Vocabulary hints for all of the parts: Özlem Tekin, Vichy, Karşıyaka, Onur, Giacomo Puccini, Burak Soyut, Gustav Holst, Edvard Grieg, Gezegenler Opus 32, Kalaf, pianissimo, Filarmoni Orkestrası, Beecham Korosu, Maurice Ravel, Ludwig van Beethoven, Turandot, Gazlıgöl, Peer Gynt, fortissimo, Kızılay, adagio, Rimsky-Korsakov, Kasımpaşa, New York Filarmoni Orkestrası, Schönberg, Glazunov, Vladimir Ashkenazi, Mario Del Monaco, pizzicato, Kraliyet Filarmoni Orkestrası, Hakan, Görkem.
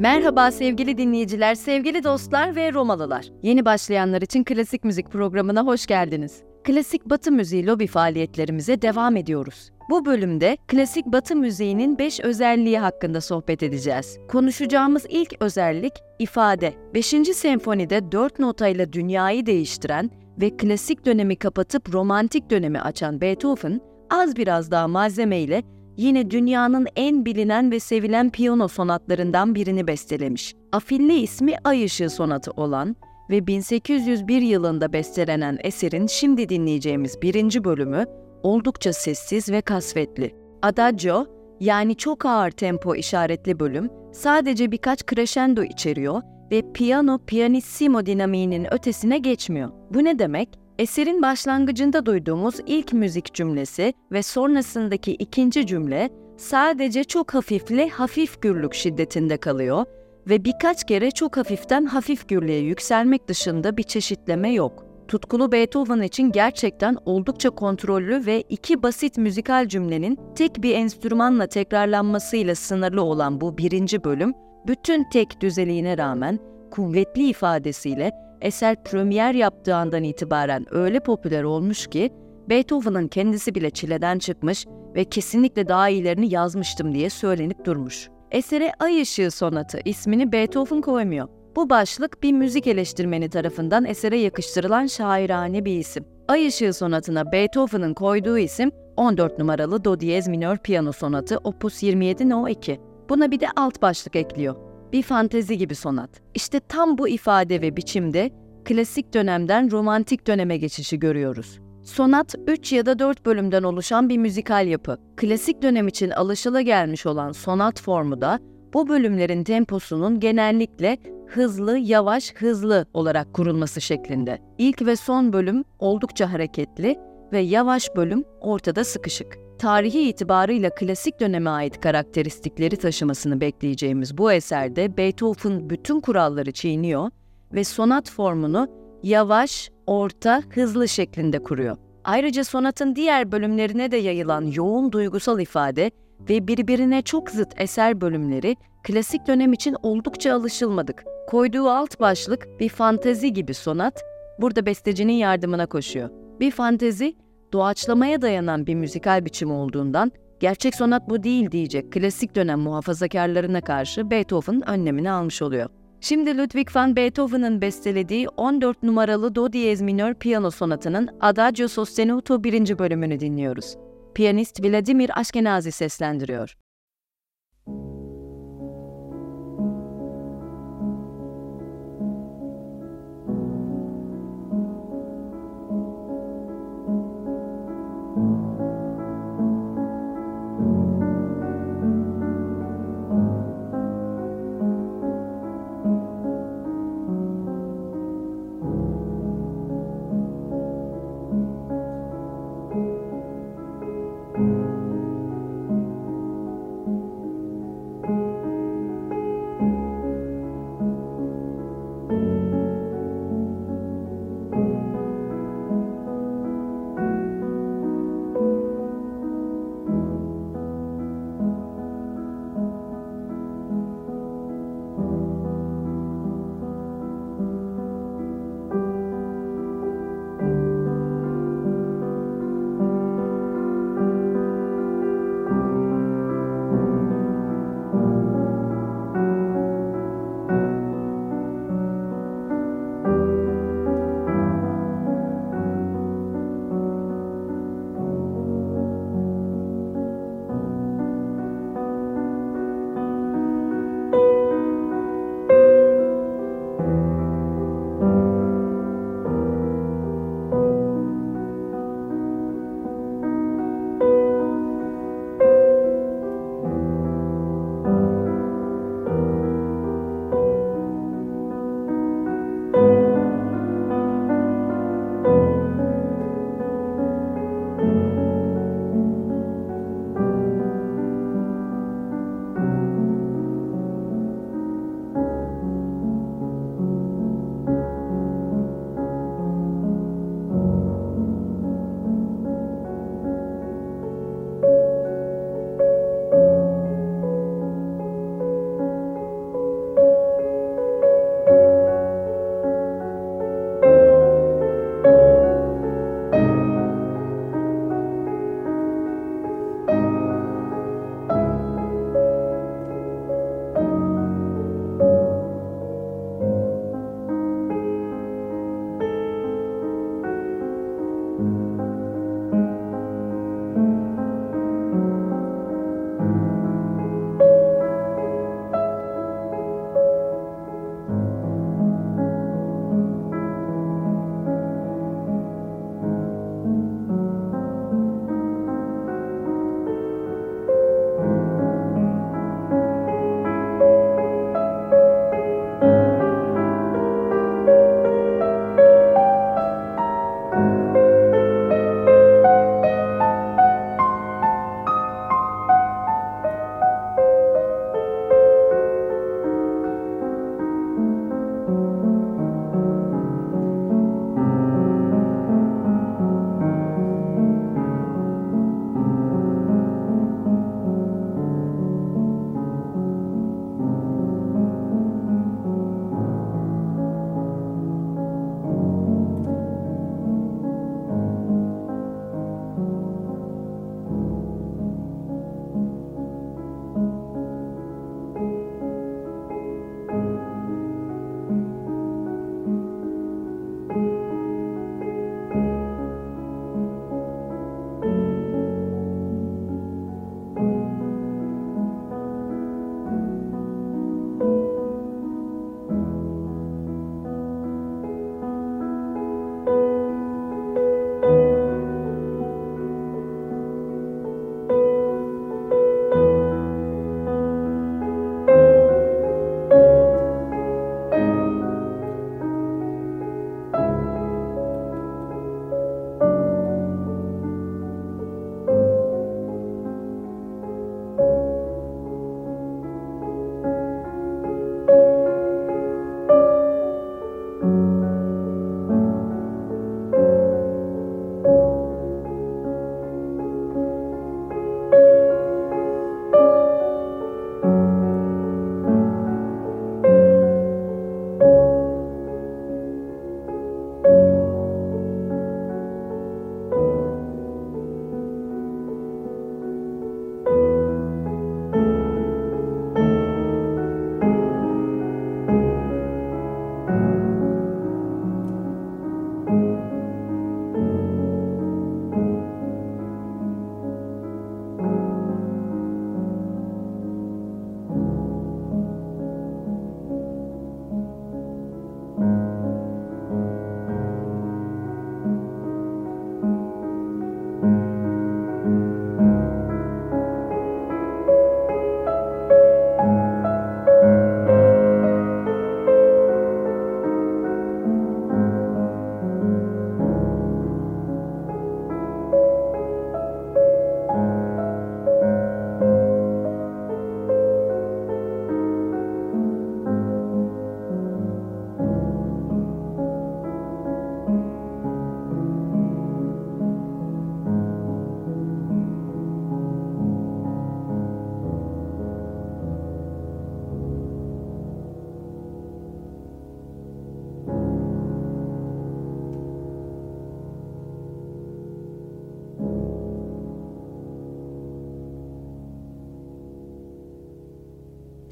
Merhaba sevgili dinleyiciler, sevgili dostlar ve Romalılar. Yeni başlayanlar için Klasik Müzik programına hoş geldiniz. Klasik Batı Müziği lobi faaliyetlerimize devam ediyoruz. Bu bölümde klasik Batı müziğinin 5 özelliği hakkında sohbet edeceğiz. Konuşacağımız ilk özellik ifade. 5. senfonide 4 notayla dünyayı değiştiren ve klasik dönemi kapatıp romantik dönemi açan Beethoven, az biraz daha malzemeyle yine dünyanın en bilinen ve sevilen piyano sonatlarından birini bestelemiş. Afilli ismi Ay Işığı Sonatı olan ve 1801 yılında bestelenen eserin şimdi dinleyeceğimiz 1. bölümü oldukça sessiz ve kasvetli. Adagio, yani çok ağır tempo işaretli bölüm, sadece birkaç crescendo içeriyor ve piyano pianissimo dinamiğinin ötesine geçmiyor. Bu ne demek? Eserin başlangıcında duyduğumuz ilk müzik cümlesi ve sonrasındaki ikinci cümle sadece çok hafifle hafif gürlük şiddetinde kalıyor ve birkaç kere çok hafiften hafif gürlüğe yükselmek dışında bir çeşitleme yok. Tutkulu Beethoven için gerçekten oldukça kontrollü ve iki basit müzikal cümlenin tek bir enstrümanla tekrarlanmasıyla sınırlı olan bu 1. bölüm, bütün tek düzeliğine rağmen kuvvetli ifadesiyle eser premier yaptığı andan itibaren öyle popüler olmuş ki Beethoven'ın kendisi bile çileden çıkmış ve kesinlikle daha iyilerini yazmıştım diye söylenip durmuş. Esere Ay Işığı Sonatı ismini Beethoven koymuyor. Bu başlık bir müzik eleştirmeni tarafından esere yakıştırılan şairane bir isim. Ay Işığı Sonatı'na Beethoven'ın koyduğu isim 14 numaralı Do Diyez Minör Piyano Sonatı Opus 27 No. 2. Buna bir de alt başlık ekliyor. Bir fantezi gibi sonat. İşte tam bu ifade ve biçimde klasik dönemden romantik döneme geçişi görüyoruz. Sonat 3 ya da 4 bölümden oluşan bir müzikal yapı. Klasik dönem için alışılagelmiş olan sonat formu da bu bölümlerin temposunun genellikle hızlı, yavaş, hızlı olarak kurulması şeklinde. İlk ve son bölüm oldukça hareketli ve yavaş bölüm ortada sıkışık. Tarihi itibarıyla klasik döneme ait karakteristikleri taşımasını bekleyeceğimiz bu eserde Beethoven bütün kuralları çiğniyor ve sonat formunu yavaş, orta, hızlı şeklinde kuruyor. Ayrıca sonatın diğer bölümlerine de yayılan yoğun duygusal ifade ve birbirine çok zıt eser bölümleri klasik dönem için oldukça alışılmadık. Koyduğu alt başlık bir fantezi gibi sonat, burada bestecinin yardımına koşuyor. Bir fantezi, doğaçlamaya dayanan bir müzikal biçim olduğundan gerçek sonat bu değil diyecek klasik dönem muhafazakarlarına karşı Beethoven'ın önlemini almış oluyor. Şimdi Ludwig van Beethoven'ın bestelediği 14 numaralı Do Diyez Minör Piyano Sonatı'nın Adagio Sostenuto 1. bölümünü dinliyoruz. Piyanist Vladimir Ashkenazi seslendiriyor.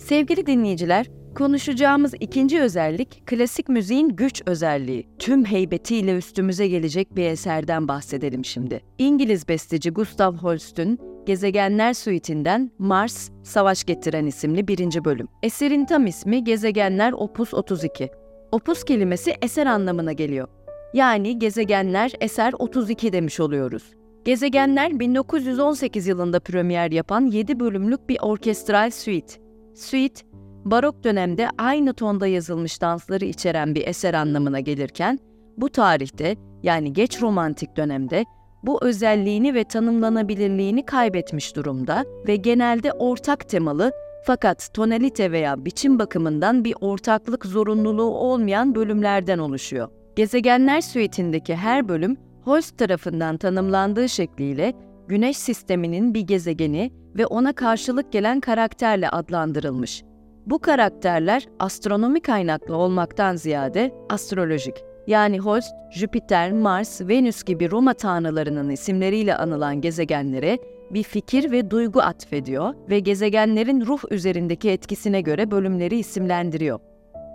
Sevgili dinleyiciler, konuşacağımız ikinci özellik klasik müziğin güç özelliği. Tüm heybetiyle üstümüze gelecek bir eserden bahsedelim şimdi. İngiliz besteci Gustav Holst'ün Gezegenler Suite'inden Mars, Savaş Getiren isimli 1. bölüm. Eserin tam ismi Gezegenler Opus 32. Opus kelimesi eser anlamına geliyor. Yani Gezegenler Eser 32 demiş oluyoruz. Gezegenler 1918 yılında premier yapan 7 bölümlük bir orkestral suite. Suite, barok dönemde aynı tonda yazılmış dansları içeren bir eser anlamına gelirken, bu tarihte yani geç romantik dönemde bu özelliğini ve tanımlanabilirliğini kaybetmiş durumda ve genelde ortak temalı fakat tonalite veya biçim bakımından bir ortaklık zorunluluğu olmayan bölümlerden oluşuyor. Gezegenler Suite'indeki her bölüm Holst tarafından tanımlandığı şekliyle Güneş sisteminin bir gezegeni ve ona karşılık gelen karakterle adlandırılmış. Bu karakterler astronomi kaynaklı olmaktan ziyade astrolojik. Yani Holst, Jüpiter, Mars, Venüs gibi Roma tanrılarının isimleriyle anılan gezegenlere bir fikir ve duygu atfediyor ve gezegenlerin ruh üzerindeki etkisine göre bölümleri isimlendiriyor.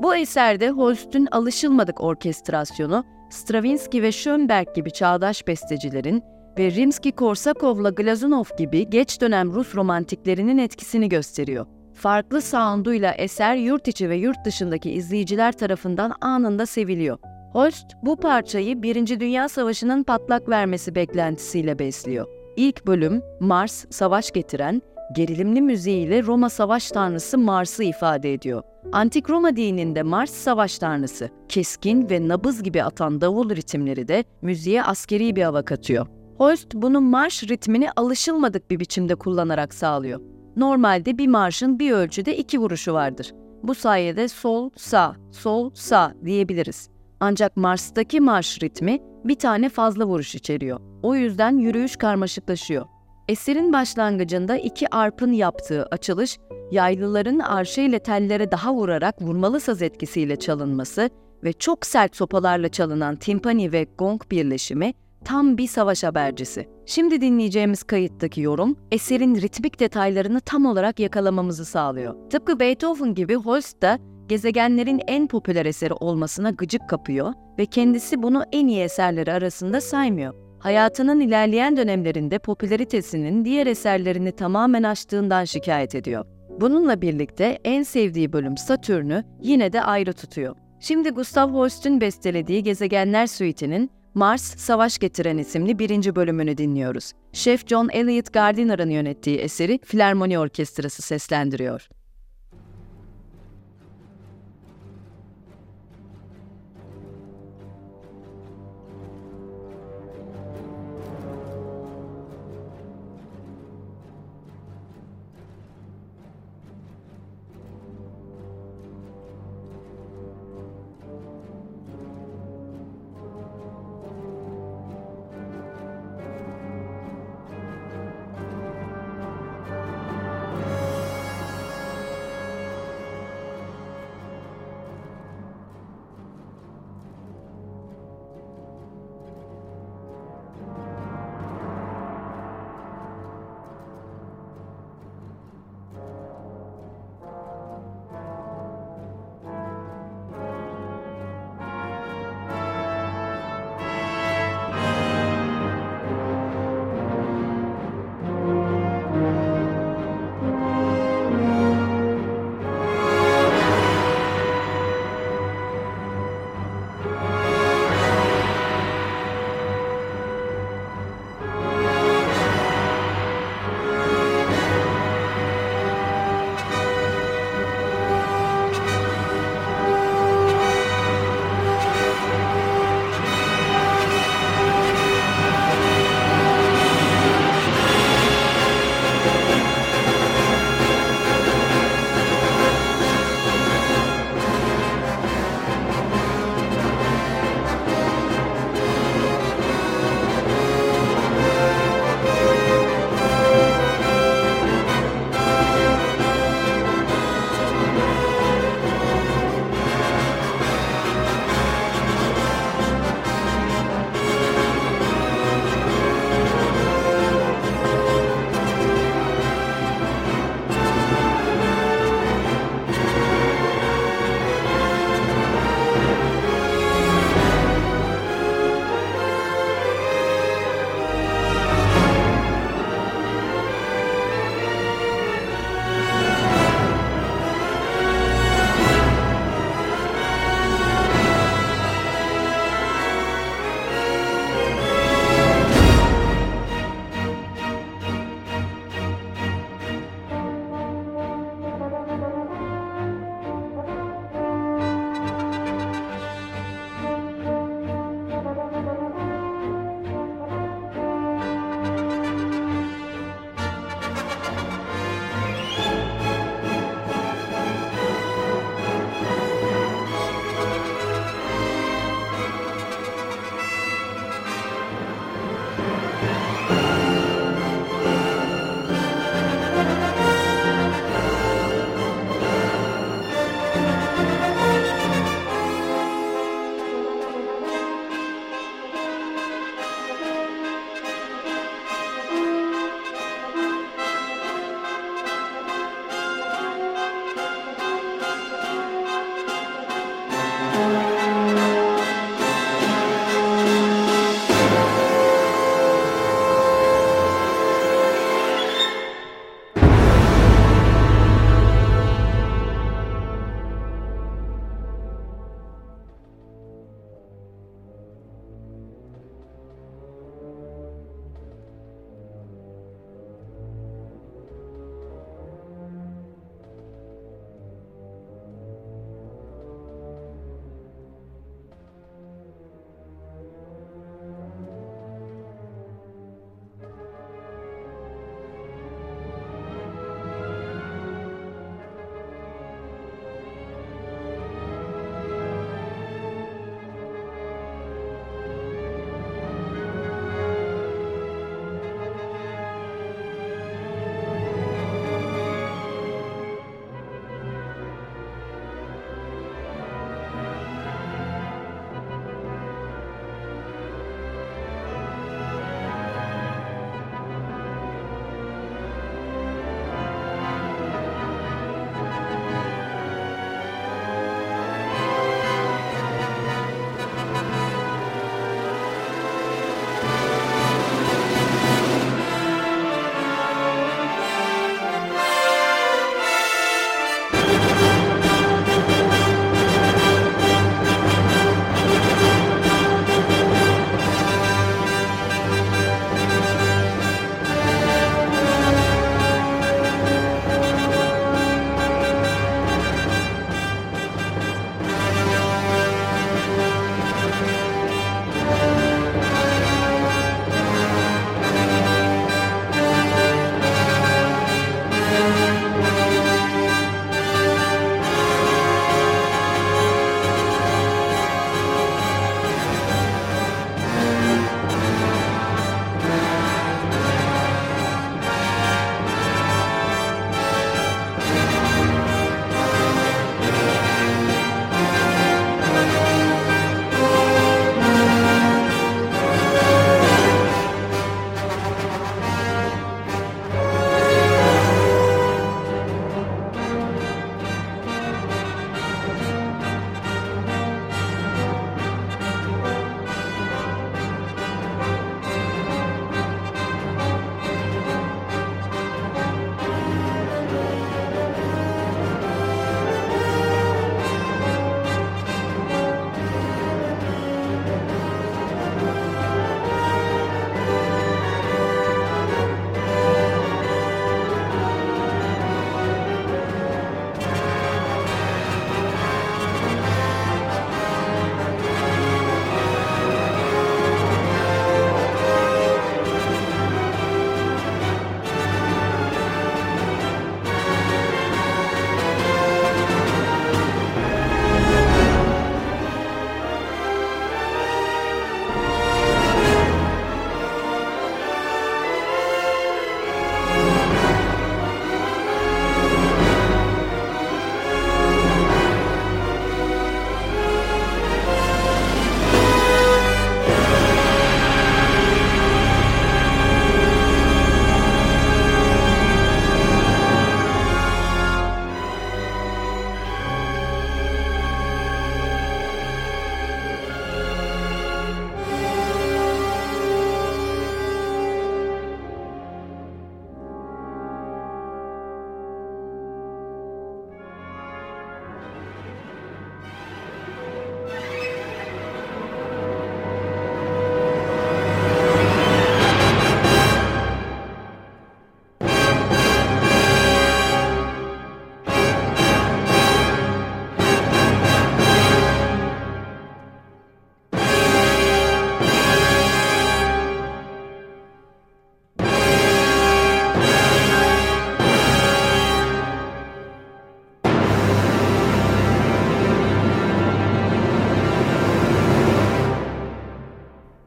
Bu eserde Holst'ün alışılmadık orkestrasyonu, Stravinsky ve Schönberg gibi çağdaş bestecilerin ve Rimsky-Korsakov'la Glazunov gibi geç dönem Rus romantiklerinin etkisini gösteriyor. Farklı sounduyla eser yurt içi ve yurt dışındaki izleyiciler tarafından anında seviliyor. Holst bu parçayı 1. Dünya Savaşı'nın patlak vermesi beklentisiyle besliyor. İlk bölüm Mars, Savaş Getiren, gerilimli müziğiyle Roma savaş tanrısı Mars'ı ifade ediyor. Antik Roma dininde Mars savaş tanrısı, keskin ve nabız gibi atan davul ritimleri de müziğe askeri bir hava katıyor. Holst bunu marş ritmini alışılmadık bir biçimde kullanarak sağlıyor. Normalde bir marşın bir ölçüde 2 vuruşu vardır. Bu sayede sol, sağ, sol, sağ diyebiliriz. Ancak Mars'taki marş ritmi bir tane fazla vuruş içeriyor. O yüzden yürüyüş karmaşıklaşıyor. Eserin başlangıcında 2 arpın yaptığı açılış, yaylıların arşeyle tellere daha vurarak vurmalı saz etkisiyle çalınması ve çok sert sopalarla çalınan timpani ve gong birleşimi tam bir savaş habercisi. Şimdi dinleyeceğimiz kayıttaki yorum, eserin ritmik detaylarını tam olarak yakalamamızı sağlıyor. Tıpkı Beethoven gibi Holst da gezegenlerin en popüler eseri olmasına gıcık kapıyor ve kendisi bunu en iyi eserleri arasında saymıyor. Hayatının ilerleyen dönemlerinde popülaritesinin diğer eserlerini tamamen aştığından şikayet ediyor. Bununla birlikte en sevdiği bölüm Satürn'ü yine de ayrı tutuyor. Şimdi Gustav Holst'ün bestelediği Gezegenler Suite'nin Mars, Savaş Getiren isimli 1. bölümünü dinliyoruz. Şef John Elliot Gardiner'ın yönettiği eseri Filarmoni Orkestrası seslendiriyor.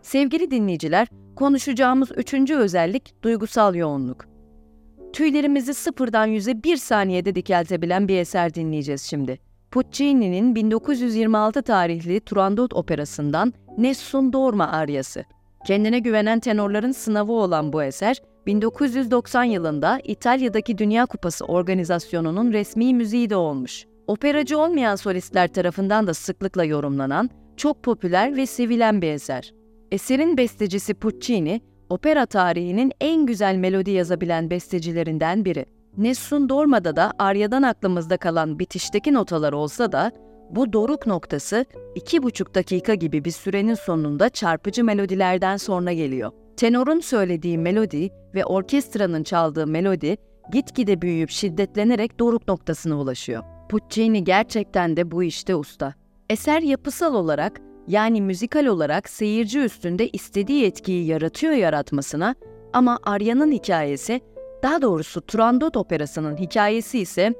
Sevgili dinleyiciler, konuşacağımız üçüncü özellik duygusal yoğunluk. Tüylerimizi sıfırdan 100'e 1 saniyede dikeltebilen bir eser dinleyeceğiz şimdi. Puccini'nin 1926 tarihli Turandot operasından Nessun Dorma aryası. Kendine güvenen tenorların sınavı olan bu eser, 1990 yılında İtalya'daki Dünya Kupası organizasyonunun resmi müziği de olmuş. Operacı olmayan solistler tarafından da sıklıkla yorumlanan, çok popüler ve sevilen bir eser. Eserin bestecisi Puccini, opera tarihinin en güzel melodi yazabilen bestecilerinden biri. Nessun Dorma'da da aryadan aklımızda kalan bitişteki notalar olsa da, bu doruk noktası 2,5 dakika gibi bir sürenin sonunda çarpıcı melodilerden sonra geliyor. Tenorun söylediği melodi ve orkestranın çaldığı melodi gitgide büyüyüp şiddetlenerek doruk noktasına ulaşıyor. Puccini gerçekten de bu işte usta. Eser yapısal olarak, yani müzikal olarak seyirci üstünde istediği etkiyi yaratıyor yaratmasına, ama aryanın hikayesi, daha doğrusu Turandot operasının hikayesi ise,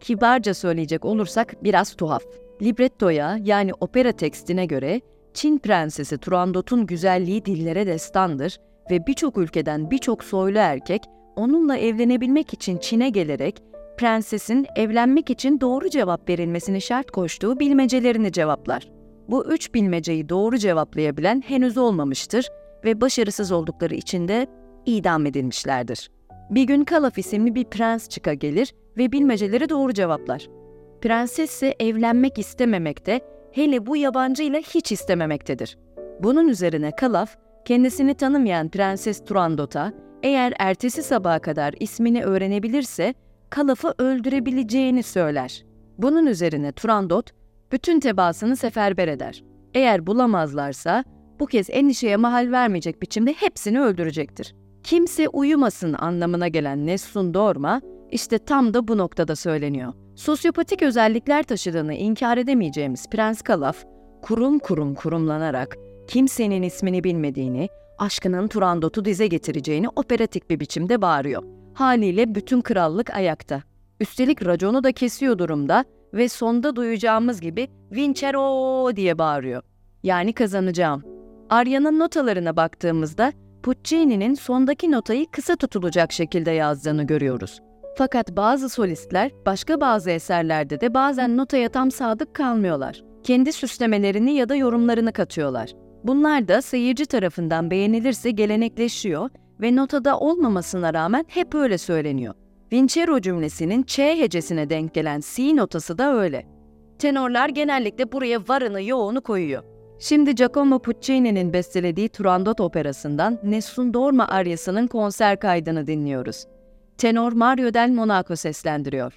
kibarca söyleyecek olursak biraz tuhaf. Librettoya, yani opera tekstine göre, Çin prensesi Turandot'un güzelliği dillere destandır ve birçok ülkeden birçok soylu erkek onunla evlenebilmek için Çin'e gelerek prensesin evlenmek için doğru cevap verilmesini şart koştuğu bilmecelerini cevaplar. Bu 3 bilmeceyi doğru cevaplayabilen henüz olmamıştır ve başarısız oldukları için de idam edilmişlerdir. Bir gün Kalaf isimli bir prens çıka gelir ve bilmeceleri doğru cevaplar. Prenses ise evlenmek istememekte, hele bu yabancıyla hiç istememektedir. Bunun üzerine Kalaf, kendisini tanımayan Prenses Turandot'a eğer ertesi sabaha kadar ismini öğrenebilirse Kalaf'ı öldürebileceğini söyler. Bunun üzerine Turandot bütün tebaasını seferber eder. Eğer bulamazlarsa bu kez endişeye mahal vermeyecek biçimde hepsini öldürecektir. Kimse uyumasın anlamına gelen Nessun Dorma işte tam da bu noktada söyleniyor. Sosyopatik özellikler taşıdığını inkar edemeyeceğimiz Prens Kalaf, kurumlanarak kimsenin ismini bilmediğini, aşkının Turandot'u dize getireceğini operatik bir biçimde bağırıyor. Haliyle bütün krallık ayakta. Üstelik raconu da kesiyor durumda ve sonda duyacağımız gibi "Vincero" diye bağırıyor. Yani kazanacağım. Arya'nın notalarına baktığımızda Puccini'nin sondaki notayı kısa tutulacak şekilde yazdığını görüyoruz. Fakat bazı solistler başka bazı eserlerde de bazen notaya tam sadık kalmıyorlar. Kendi süslemelerini ya da yorumlarını katıyorlar. Bunlar da seyirci tarafından beğenilirse gelenekleşiyor ve notada olmamasına rağmen hep öyle söyleniyor. Vincero cümlesinin Ç hecesine denk gelen Si notası da öyle. Tenorlar genellikle buraya varını yoğunu koyuyor. Şimdi Giacomo Puccini'nin bestelediği Turandot operasından Nessun Dorma aryasının konser kaydını dinliyoruz. Tenor Mario Del Monaco seslendiriyor.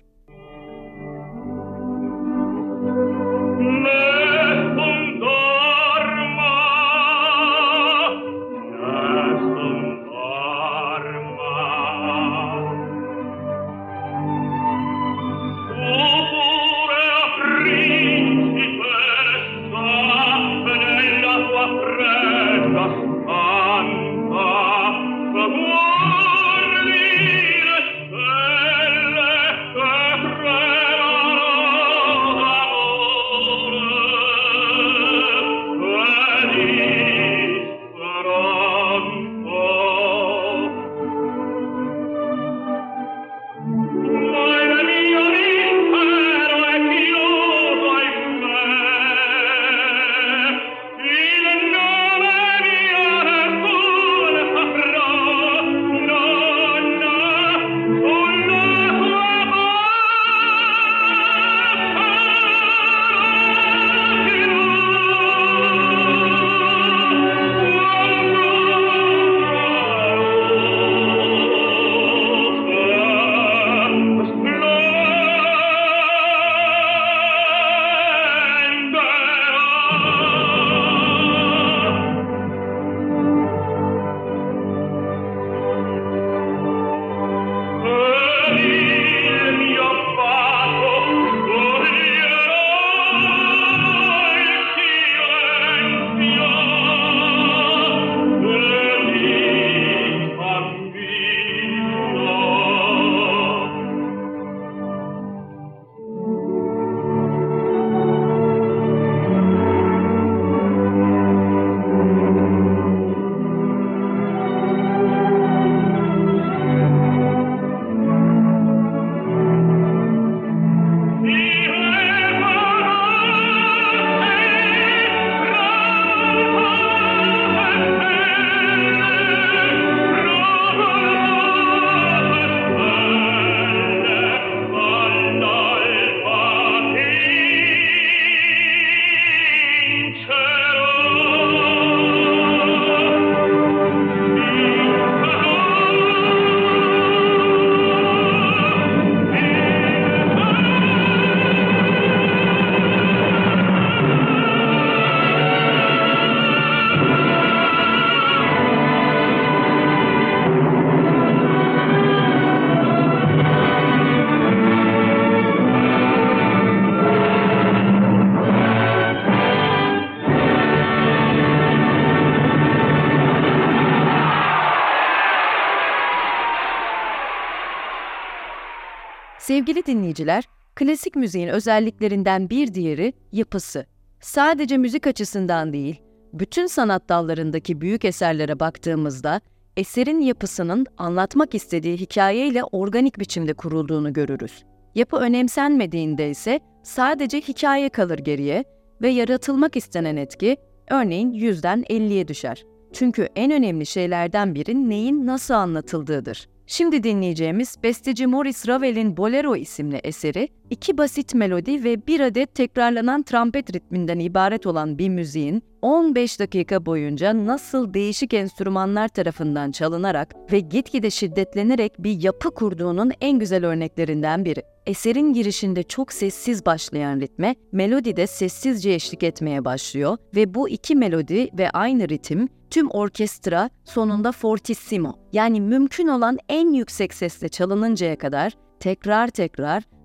Sevgili dinleyiciler, klasik müziğin özelliklerinden bir diğeri yapısı. Sadece müzik açısından değil, bütün sanat dallarındaki büyük eserlere baktığımızda eserin yapısının anlatmak istediği hikayeyle organik biçimde kurulduğunu görürüz. Yapı önemsenmediğinde ise sadece hikaye kalır geriye ve yaratılmak istenen etki örneğin 100'den 50'ye düşer. Çünkü en önemli şeylerden biri neyin nasıl anlatıldığıdır. Şimdi dinleyeceğimiz besteci Maurice Ravel'in Bolero isimli eseri, iki basit melodi ve bir adet tekrarlanan trompet ritminden ibaret olan bir müziğin 15 dakika boyunca nasıl değişik enstrümanlar tarafından çalınarak ve gitgide şiddetlenerek bir yapı kurduğunun en güzel örneklerinden biri. Eserin girişinde çok sessiz başlayan ritme, melodi de sessizce eşlik etmeye başlıyor ve bu iki melodi ve aynı ritim, tüm orkestra sonunda fortissimo, yani mümkün olan en yüksek sesle çalınıncaya kadar tekrar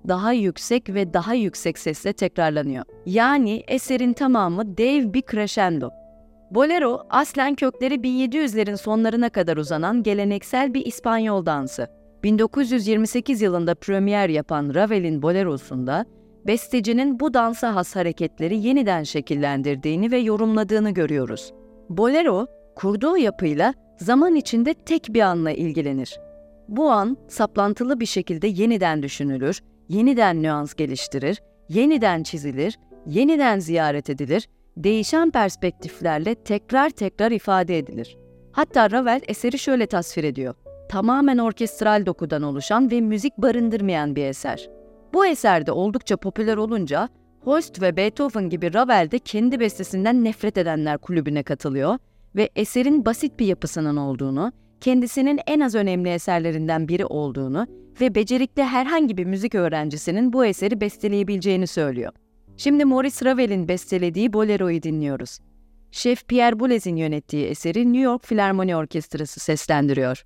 daha yüksek ve daha yüksek sesle tekrarlanıyor. Yani eserin tamamı dev bir crescendo. Bolero, aslen kökleri 1700'lerin sonlarına kadar uzanan geleneksel bir İspanyol dansı. 1928 yılında premier yapan Ravel'in Bolero'sunda, bestecinin bu dansa has hareketleri yeniden şekillendirdiğini ve yorumladığını görüyoruz. Bolero, kurduğu yapıyla zaman içinde tek bir anla ilgilenir. Bu an saplantılı bir şekilde yeniden düşünülür, yeniden nüans geliştirir, yeniden çizilir, yeniden ziyaret edilir, değişen perspektiflerle tekrar ifade edilir. Hatta Ravel eseri şöyle tasvir ediyor. Tamamen orkestral dokudan oluşan ve müzik barındırmayan bir eser. Bu eser de oldukça popüler olunca, Holst ve Beethoven gibi Ravel de kendi bestesinden nefret edenler kulübüne katılıyor ve eserin basit bir yapısının olduğunu, kendisinin en az önemli eserlerinden biri olduğunu ve becerikli herhangi bir müzik öğrencisinin bu eseri besteleyebileceğini söylüyor. Şimdi Maurice Ravel'in bestelediği Bolero'yu dinliyoruz. Şef Pierre Boulez'in yönettiği eseri New York Filarmoni Orkestrası seslendiriyor.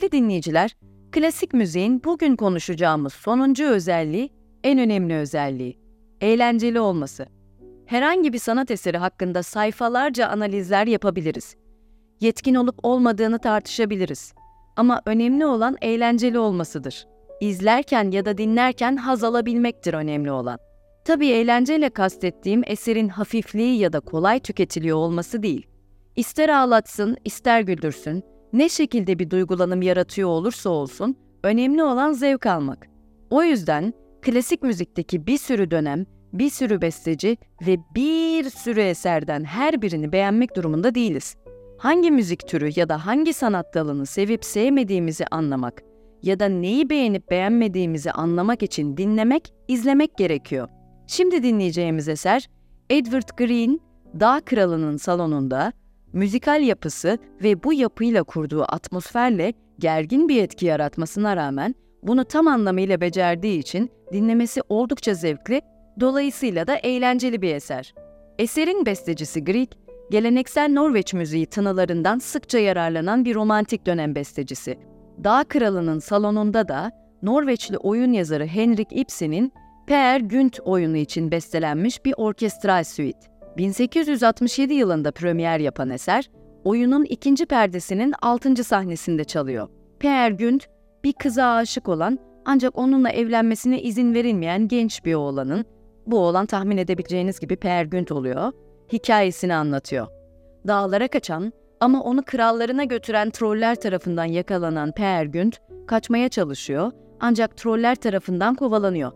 Sevgili dinleyiciler, klasik müziğin bugün konuşacağımız sonuncu özelliği, en önemli özelliği, eğlenceli olması. Herhangi bir sanat eseri hakkında sayfalarca analizler yapabiliriz. Yetkin olup olmadığını tartışabiliriz. Ama önemli olan eğlenceli olmasıdır. İzlerken ya da dinlerken haz alabilmektir önemli olan. Tabii eğlenceyle kastettiğim eserin hafifliği ya da kolay tüketiliyor olması değil. İster ağlatsın, ister güldürsün, ne şekilde bir duygulanım yaratıyor olursa olsun, önemli olan zevk almak. O yüzden klasik müzikteki bir sürü dönem, bir sürü besteci ve bir sürü eserden her birini beğenmek durumunda değiliz. Hangi müzik türü ya da hangi sanat dalını sevip sevmediğimizi anlamak ya da neyi beğenip beğenmediğimizi anlamak için dinlemek, izlemek gerekiyor. Şimdi dinleyeceğimiz eser, Edvard Grieg'in Dağ Kralı'nın Salonunda, müzikal yapısı ve bu yapıyla kurduğu atmosferle gergin bir etki yaratmasına rağmen bunu tam anlamıyla becerdiği için dinlemesi oldukça zevkli, dolayısıyla da eğlenceli bir eser. Eserin bestecisi Grieg, geleneksel Norveç müziği tınılarından sıkça yararlanan bir romantik dönem bestecisi. Dağ Kralı'nın Salonunda da Norveçli oyun yazarı Henrik Ibsen'in Peer Gynt oyunu için bestelenmiş bir orkestral suite. 1867 yılında premier yapan eser, oyunun ikinci perdesinin 6. sahnesinde çalıyor. Peer Gynt, bir kıza aşık olan ancak onunla evlenmesine izin verilmeyen genç bir oğlanın, bu oğlan tahmin edebileceğiniz gibi Peer Gynt oluyor, hikayesini anlatıyor. Dağlara kaçan ama onu krallarına götüren troller tarafından yakalanan Peer Gynt, kaçmaya çalışıyor ancak troller tarafından kovalanıyor.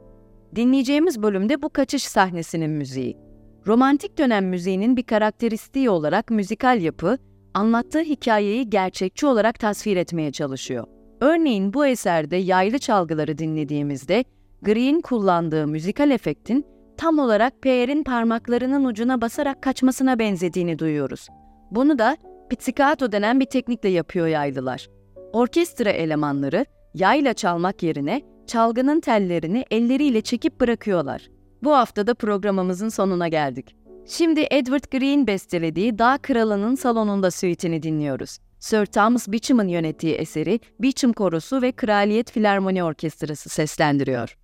Dinleyeceğimiz bölümde bu kaçış sahnesinin müziği. Romantik dönem müziğinin bir karakteristiği olarak müzikal yapı, anlattığı hikayeyi gerçekçi olarak tasvir etmeye çalışıyor. Örneğin bu eserde yaylı çalgıları dinlediğimizde, Grieg'in kullandığı müzikal efektin tam olarak Peer'in parmaklarının ucuna basarak kaçmasına benzediğini duyuyoruz. Bunu da pizzicato denen bir teknikle yapıyor yaylılar. Orkestra elemanları yayla çalmak yerine çalgının tellerini elleriyle çekip bırakıyorlar. Bu haftada programımızın sonuna geldik. Şimdi Edvard Grieg'in bestelediği Dağ Kralı'nın Salonunda suite'ini dinliyoruz. Sir Thomas Beecham'ın yönettiği eseri Beecham Korosu ve Kraliyet Filarmoni Orkestrası seslendiriyor.